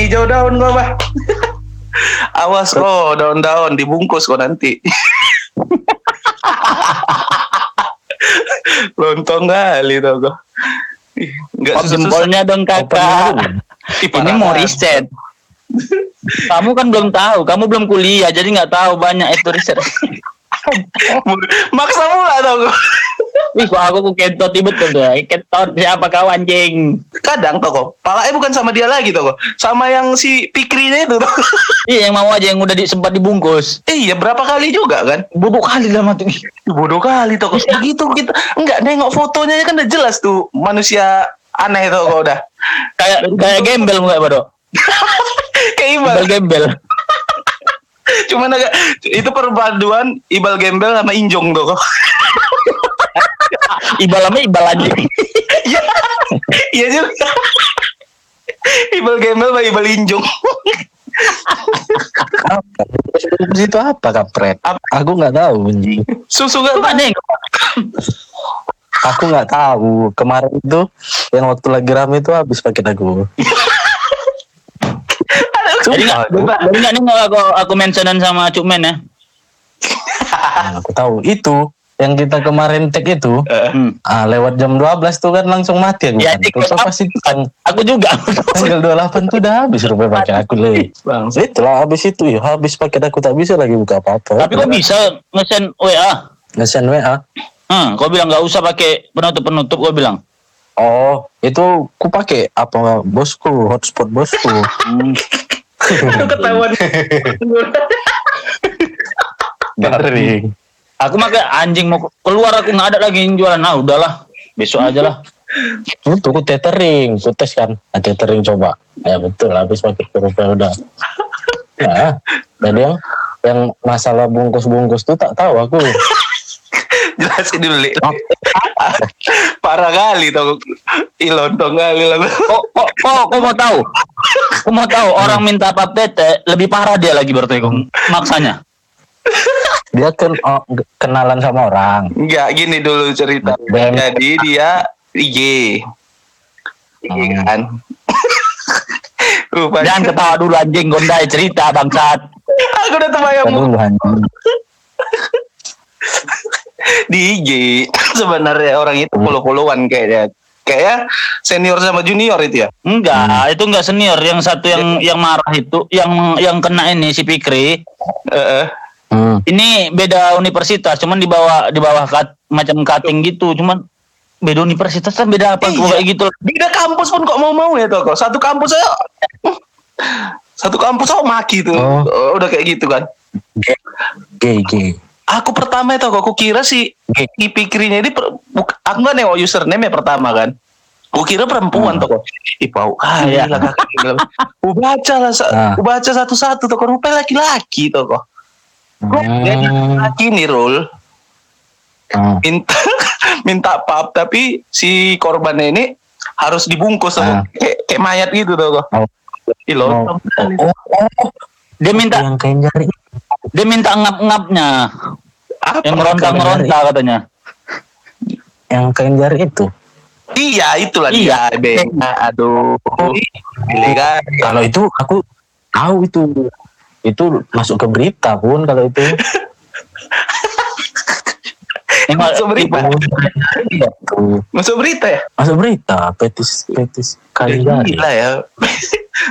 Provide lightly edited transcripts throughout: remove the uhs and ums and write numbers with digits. ini hijau daun gua, bah. Awas kok, daun-daun dibungkus kok nanti. Lontong kali tuh kok. Enggak jempolnya dong kakak. Ini mau riset. Kamu kan belum tahu, kamu belum kuliah, jadi nggak tahu banyak itu riset. Maksa mula tau gue. Wih, aku kentot ibut tuh deh. Kentot siapa kau anjing? Kadang tau kok, palanya bukan sama dia lagi tau kok, sama yang si pikirnya itu tau. Iya, yang mau aja yang udah sempat dibungkus. Iya, berapa kali juga kan? Bodoh kali lah mati. Bodoh kali tau kok. Begitu kita nggak nengok fotonya kan udah jelas tuh manusia aneh tau kok udah. Kayak gembel nggak bodoh? Kayak Iqbal gembel. Cuman agak itu perpaduan Ibal gembel sama Injong tuh kok. Ibal sama Ibal aja. Iya. Iya juga. Ibal gembel sama Ibal Injong. Itu apa kampret? Aku enggak tahu. Susu enggak panen. Aku enggak tahu. Kemarin itu yang waktu lagi rame itu habis paket aku. Jadi nggak nih nggak aku mentionan sama Cukmen ya? Nah, aku tahu itu yang kita kemarin tag itu lewat jam 12 tuh kan langsung mati ya, terus pasti aku juga tanggal 28 tuh udah habis rupanya pakai aku leh. Itulah habis itu ya habis paket aku tak bisa lagi buka apa-apa. Tapi kok bisa ngesen WA? Ngesen WA? Kau bilang nggak usah pakai penutup kau bilang. Oh, itu ku pakai apa bosku, hotspot bosku. Aduh ketahuan. Garing. Aku makai anjing mau keluar aku nggak ada lagi yang jualan. Nah udahlah, besok aja lah. Itu ku tethering, ku tes kan. Nah, tethering coba. Ya betul, habis pakai kerupuk udah. Nah, tadi yang masalah bungkus-bungkus tuh tak tahu aku. Jelasin dulu. Parah kali tau. Ilontong kali lah. Kok mau tahu? Kok mau tahu orang minta pap tete lebih parah dia lagi berarti kok. Maksanya. Dia kan kenalan sama orang. Enggak, gini dulu cerita. Jadi dia IG kan. Jangan ketawa dulu anjing, gondai cerita bangsat. Aku udah terbayang dulu anjing. Di IG sebenarnya orang itu follow-followan kayaknya senior sama junior itu ya. Enggak, itu enggak senior. Yang satu yang marah itu yang kena ini si Fikri. Ini beda universitas, cuman di bawah macam cutting gitu, cuman beda universitas kan beda apa kayak gitu. Beda kampus pun kok mau ya tuh kok. Satu kampus saya maki tuh. Udah kayak gitu kan. Gay. Aku pertama itu aku kira si Fikrinya ini aku nggak nengok username ya pertama kan. Aku kira perempuan toko. Ipau ya lah kakak. Aku baca satu-satu toko rupanya laki-laki toko. Laki nih Rul. Minta pap tapi si korbannya ini harus dibungkus sama kayak mayat gitu toko. Ilo. Dia minta ngap-ngapnya. Apa yang meronta-meronta katanya? Yang kain jari itu? Iya, itulah dia. Aduh. Kalau itu aku tahu itu. Itu masuk ke berita pun kalau itu. Masuk berita ya? Masuk berita, petis kain jari. Gila ya.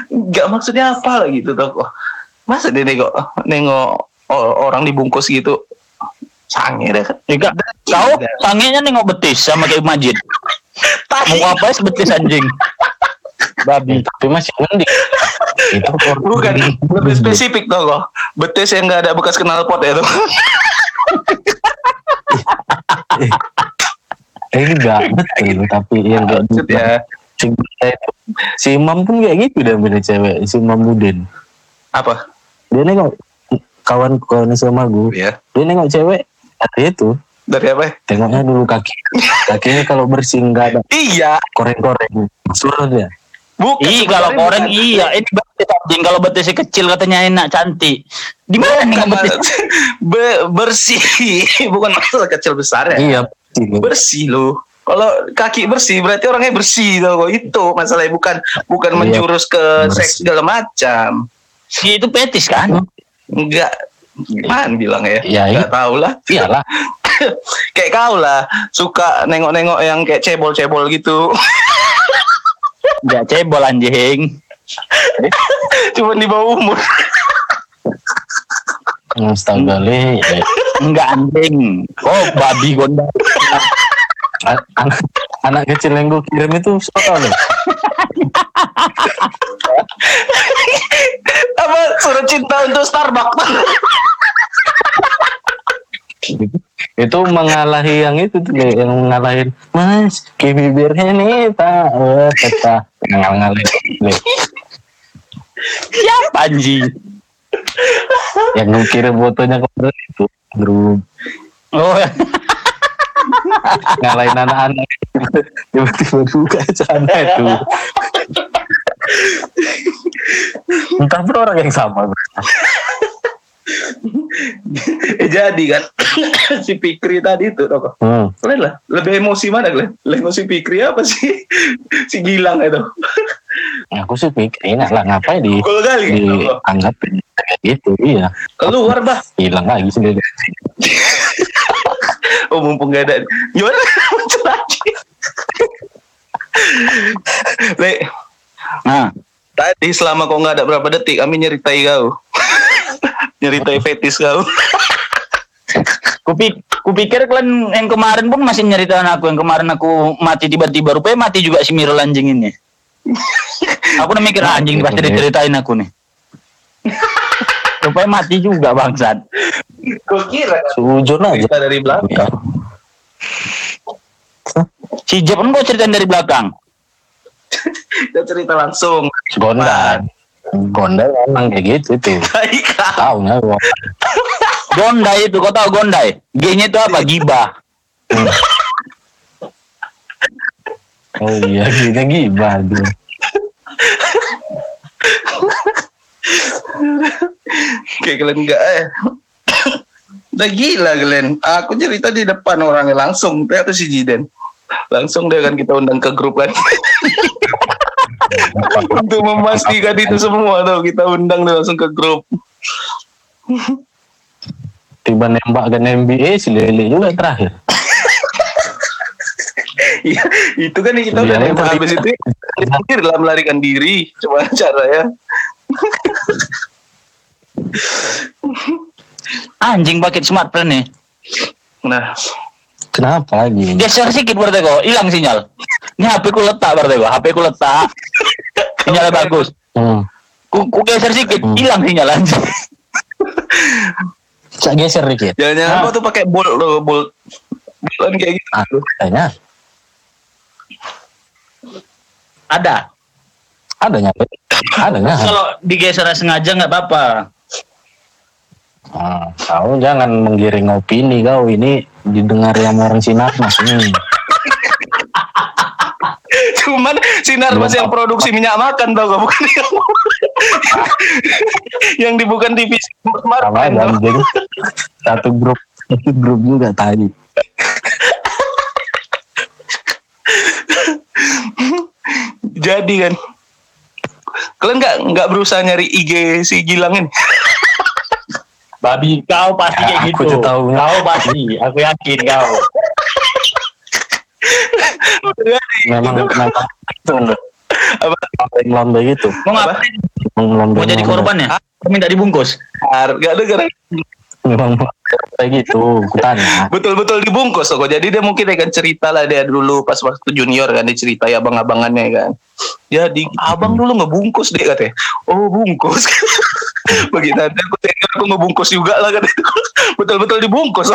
Enggak maksudnya apa lah gitu toh. Masa dia nengok orang dibungkus gitu. Sange deh. Enggak. Kau sangenya nengok betis sama kayak Majid. Mau apa sih betis anjing? Babi. Tapi masih mending. Itu bukan lebih spesifik tuh kok. Betis yang enggak ada bekas knalpot ya tuh. Ini enggak betul tapi yang enggak ya. Si Imam pun kayak gitu dah beda cewek, si Imam Budin. Apa? Dia nengok kawan-kawan sama gue. Yeah. Dia nengok cewek dari itu. Dari apa? Tengoknya dulu kaki. Kakinya kalau bersih enggak ada. Iya. Koreng-koreng. Suruh dia. Bukan. Iya kalau koreng iya. Ini betis anjing. Kalau betisnya kecil katanya enak cantik. Di mana nih betis? Bersih. Bukan masalah kecil besar ya. Iya. Bersih loh. Kalau kaki bersih berarti orangnya bersih loh. Itu masalahnya bukan iya, menjurus ke bersih, seks segala macam. Dia itu petis kan? Enggak. Gimana bilang ya? Enggak tahu lah. Iyalah. Kayak kau lah, suka nengok-nengok yang kayak cebol-cebol gitu. Enggak cebol anjing. Cuma di bawah umur. Astaga le, enggak anjing. Oh babi gondal. Anak kecil yang gue kirim itu suka loh. Apa surat cinta untuk Starbucks? Itu mengalahi yang itu tuh, yang mengalahin mas ke bibirnya nih tak, oh tetap ngalang-ngaling ya Panji yang ngirim fotonya ke itu grup, oh ngalahin anak-anak tiba-tiba buka sana itu entah berorang yang sama. Jadi kan si Fikri tadi itu toh. Kalian lah lebih emosi mana kalian? Emosi Fikri apa sih? Si Gilang itu. Aku sih Fikri lah, ngapain di anggap kayak gitu iya. Keluar bah. Hilang lagi sendiri. Oh mumpung gak ada. Gimana muncul lagi? Le. Nah, tadi selama kau enggak ada berapa detik kami nyeritai kau. Nyeritai fetis kau. Kupikir kalian yang kemarin pun masih nyeritain aku. Yang kemarin aku mati tiba-tiba. Rupanya mati juga si Mirul anjing ini. Aku udah mikir anjing pasti diceritain aku nih. Rupanya mati juga bangsat. Kukira sujud aja dari belakang. Si Jep pun kau ceritain dari belakang. Dia cerita langsung. Gondan Gondai emang kayak gitu tuh. Tahu nggak? Gondai itu, kau tahu Gondai? G-nya itu apa? Gibah. Oh iya, G-nya gibah tuh. Kayak kalian nggak ya? Udah gila kalian. Aku cerita di depan orangnya langsung. Ternyata si Jiden. Langsung deh kan kita undang ke grup kan. Untuk memastikan itu semua tuh kita undang langsung ke grup. Tiba nembak kan NBA si Lele juga terakhir. Ya, itu kan yang kita udah nembak habis itu pikir lah melarikan diri cuma cara ya. Anjing pakai smartphone nih. Nah, kenapa lagi? Geser sedikit berarti kok, hilang sinyal. Ini HP ku letak berarti kok, HP ku letak. Sinyalnya bagus. Ku geser sedikit, hilang sinyal anjing. Cak geser dikit. Jangan-jangan aku tuh pakai bolt. Bolan kayak gitu. Adanya. Ada. Adanya. Adanya. Kalau digeser sengaja enggak apa-apa. Kau jangan menggiring opini kau ini didengar sama orang Sinar Mas ini. Cuman Sinar Mas yang produksi minyak makan tau gak, bukan yang yang dibuka divisi marketing. Jadi satu grup juga tadi. Jadi kan kalian nggak berusaha nyari IG si Gilang ini. Babi kau pasti ya, kayak aku gitu. Kau pasti, aku yakin kau. Memang itu. Apa yang lomba gitu? Mau jadi korban ya? Minta dibungkus. Enggak dengar. Memang kayak gitu, kutanya. Betul-betul dibungkus kok. Jadi dia mungkin akan cerita lah dia dulu pas waktu junior kan dia cerita ya abang-abangannya kan. Jadi abang dulu ngebungkus dia katanya. Oh, bungkus. Begitu ada aku ngebungkus juga lah kan, betul-betul dibungkus.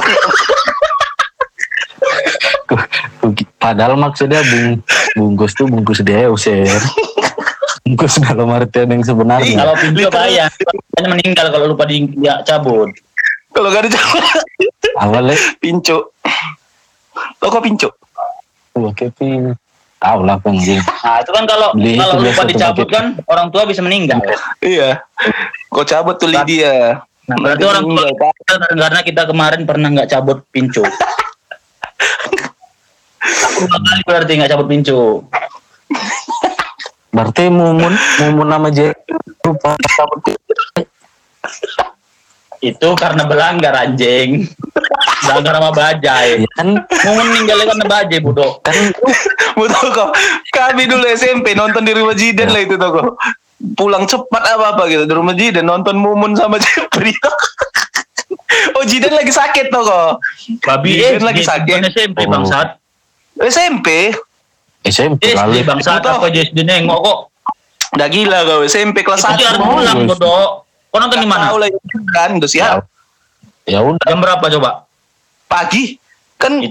Padahal maksudnya bungkus tuh bungkus Deus ya. Bungkus dalam artian yang sebenarnya. Kalau pinjol bahaya, hanya meninggal kalau lupa dicabut. Kalau gak dicabut. Awalnya pincu. Toko pincu. Oke pin. Tahu lah pengen. Nah, itu kan kalau lupa dicabut kan orang tua bisa meninggal. Iya. Kok cabut tuh Lydia. Nah, berarti orang tua karena kita kemarin pernah enggak cabut pincu. Aku bakal berarti nggak cabut pincu. Berarti mumun nama J lupa cabut pincu. Itu karena belanggar anjing. Belanggar sama bajai. Kan Mumun ninggalin karena bajai bodoh. Kan bodoh kok. Kami dulu SMP nonton di rumah Jiden lah itu tuh kok. Pulang cepat apa-apa gitu di rumah Jiden nonton Mumun sama Jepri. Oh Jiden lagi sakit tuh kok. Babi Jiden lagi sakit. SMP bangsat. SMP kali bangsat apa JSD nengok kok. Udah gila kau SMP kelas 1 pulang bodoh. Kau nonton di mana? Tahu lah kan udah siap. Ya udah. Jam berapa coba? Pagi. Kan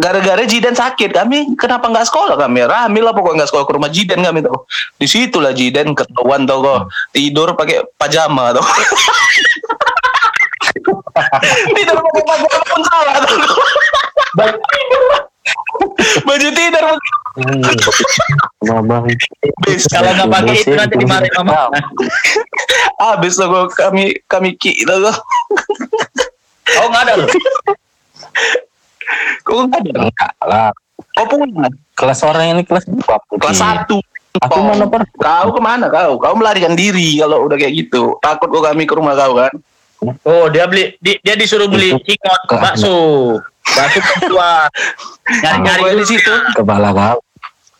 gara-gara Jiden sakit kami kenapa nggak sekolah kami rame lah pokoknya nggak sekolah ke rumah Jiden kami tuh di situ lah Jiden ketahuan tuh kok tidur pakai pajama tuh tidur pakai pajama pun salah tuh baju tidur mama bis kalau nggak pakai itu nanti dimarahin mama abis tuh kok kami kita tuh oh nggak ada loh. Kok enggak ada? Kok pulang? Kelas orang ini kelas berapa? Kelas 1. Aku mana pernah? Kau kemana kau? Kau melarikan diri kalau udah kayak gitu. Takut kok kami ke rumah kau kan? Oh dia beli, dia disuruh beli cikot, bakso tua. Nyari di situ. Kepala kau.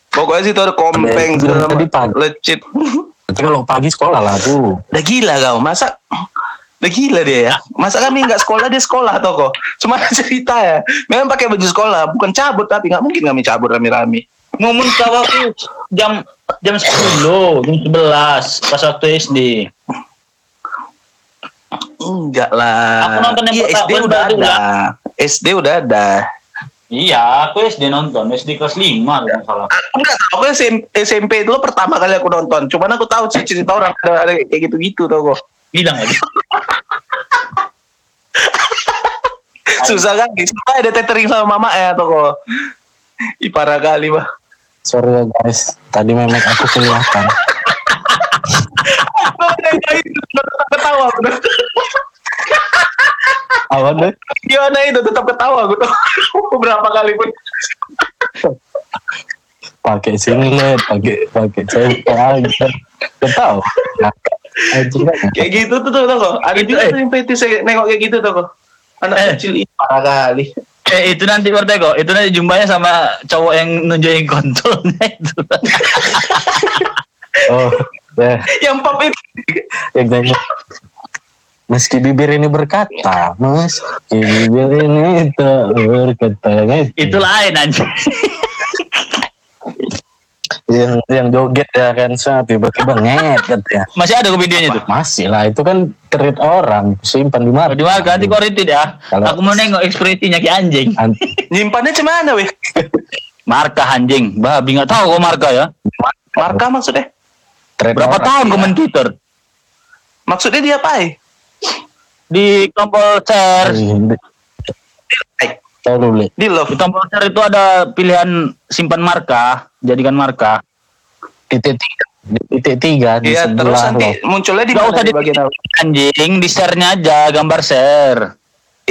Pokoknya situ ada kompeng, lecet. Kalau pagi sekolah lah tuh. Udah gila kau, masa? Udah gila dia ya. Masa kami gak sekolah, dia sekolah toh kok. Cuma cerita ya. Memang pakai baju sekolah. Bukan cabut tapi gak mungkin kami cabut rame-rame. Momen kau aku jam 10, jam 11. Pas waktu SD. Enggak lah. Aku nonton yang pertama. SD udah ada. SD udah ada. Iya, aku SD nonton. SD kelas 5 kalau salah. Aku nggak tahu SMP itu pertama kali aku nonton. Cuman aku tahu cerita orang ada kayak gitu-gitu tau kok. Bilang aja. Susah kan? Susah ada tethering sama mama ya toko. Ipara kali bah. Sorry ya guys, tadi memek aku kelihatan. Ketawa aku. Awan deh. Gimana itu tetap ketawa aku tuh. Beberapa kali pun. Pakai singlet, pakai celana. Ketawa. Kayak gitu tuh toko. Ada juga yang petis nengok kayak gitu toko. Anak kecil ini parah kali. Itu nanti bertego. Itu nanti jumpanya sama cowok yang nunjukin kontolnya itu. Oh, deh. Yang pop itu. Yang nanya. Meski bibir ini berkata, meski bibir ini itu berkata. Itu lain anjir. yang joget ya kan tiba-tiba ngetet ya masih ada videonya tuh masih lah itu kan treat orang simpan di mana ganti koretit ya kalau aku mau nengok ekspresinya ki anjing nyimpannya cemana weh marka anjing babi nggak tahu kok marka ya marka maksudnya treat berapa orang, tahun ya. Komen Twitter maksudnya dia apa di tombol share di love di tombol share itu ada pilihan simpan marka jadikan marka titik 3 di ya, terus nanti munculnya di mana di bagian anjing di share-nya aja gambar share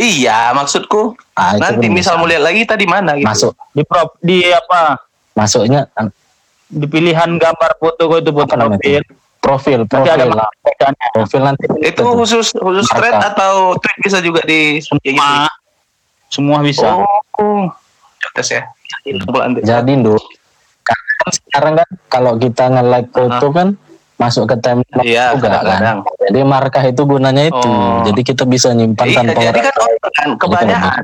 iya maksudku nanti misal mau lihat lagi tadi mana gitu masuk di apa masuknya di pilihan gambar foto itu buat profil nanti itu khusus thread atau tweet bisa juga di semua bisa oh atas ya jadi Indo kan sekarang kan kalau kita nge-like foto kan masuk ke timeline iya, juga kadang. Kan jadi markah itu gunanya itu jadi kita bisa nyimpan tanpa jadi kan orang kebanyakan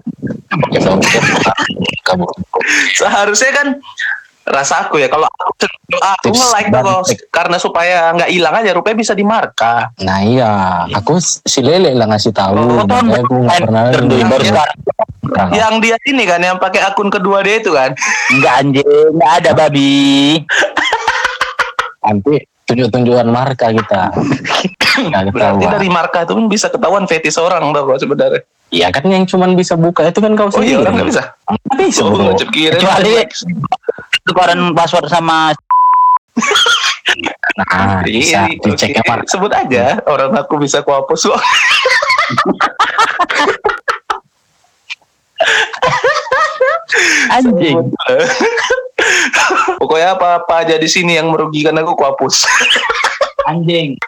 seharusnya kan rasa aku ya kalau aku nge-like karena supaya nggak hilang aja rupanya bisa di markah nah iya aku si Lele lah ngasih tahu makanya aku nggak pernah yang dia ini kan yang pakai akun kedua dia itu kan nggak anjing nggak ada babi nanti tunjuk-tunjukan markah kita nggak ketahuan berarti dari markah itu pun bisa ketahuan fetis orang bro sebenarnya iya kan yang cuma bisa buka itu kan kau sendiri iya, orang nggak bisa nggak bisa kecuali tukaran password sama nah bisa dicek apa sebut aja orang aku bisa kuhapus kok anjing. Pokoknya apa-apa aja di sini yang merugikan aku hapus. Anjing.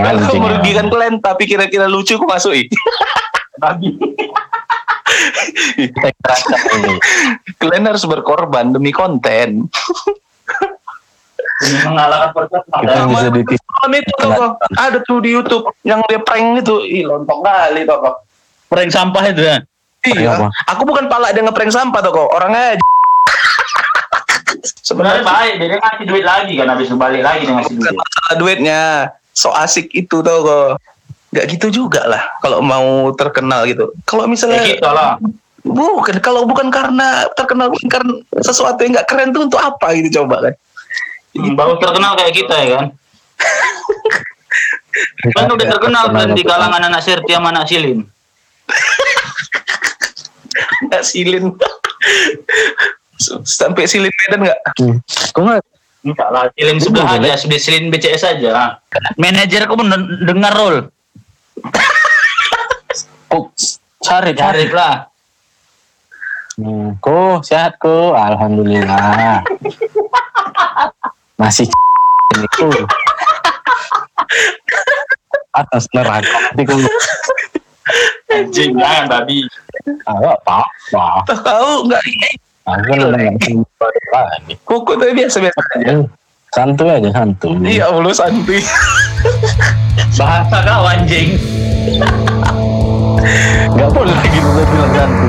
Kalau merugikan kalian tapi kira-kira lucu aku masukin. Babi. Kalian harus berkorban demi konten. Mengalahkan percobaan. Bisa itu toh, ada tuh di YouTube yang dia prank itu, ih lontong kali toh. Prank sampah itu kan. Iya. Aku bukan pala dia ngeprank sampah toh, orangnya sebenarnya baik, dia ngasih duit lagi kan habis balik lagi dia ngasih duit. Masalah duitnya, so asik itu toh kok. Gak gitu juga lah kalau mau terkenal gitu. Kalau misalnya gitu lah. Bukan, kalau bukan karena terkenal karena sesuatu yang gak keren tuh untuk apa gitu coba kan. Baru terkenal kayak kita ya kan. Kan udah terkenal kan di kalangan anak Sirtia sama anak Silin. Anak Silin. Sampai Silin Medan gak? Kok gak? Enggak lah, Silin sebelah aja, Silin BCS aja. Manajer aku pun dengar Rul. Cari lah. Ku sehat ku, alhamdulillah. Masih itu atas neraka itu jangan babi apa tahu nggak kuku tuh biasa aja santuy iya lu santuy bahasa kau anjing nggak boleh gitu bilang kan.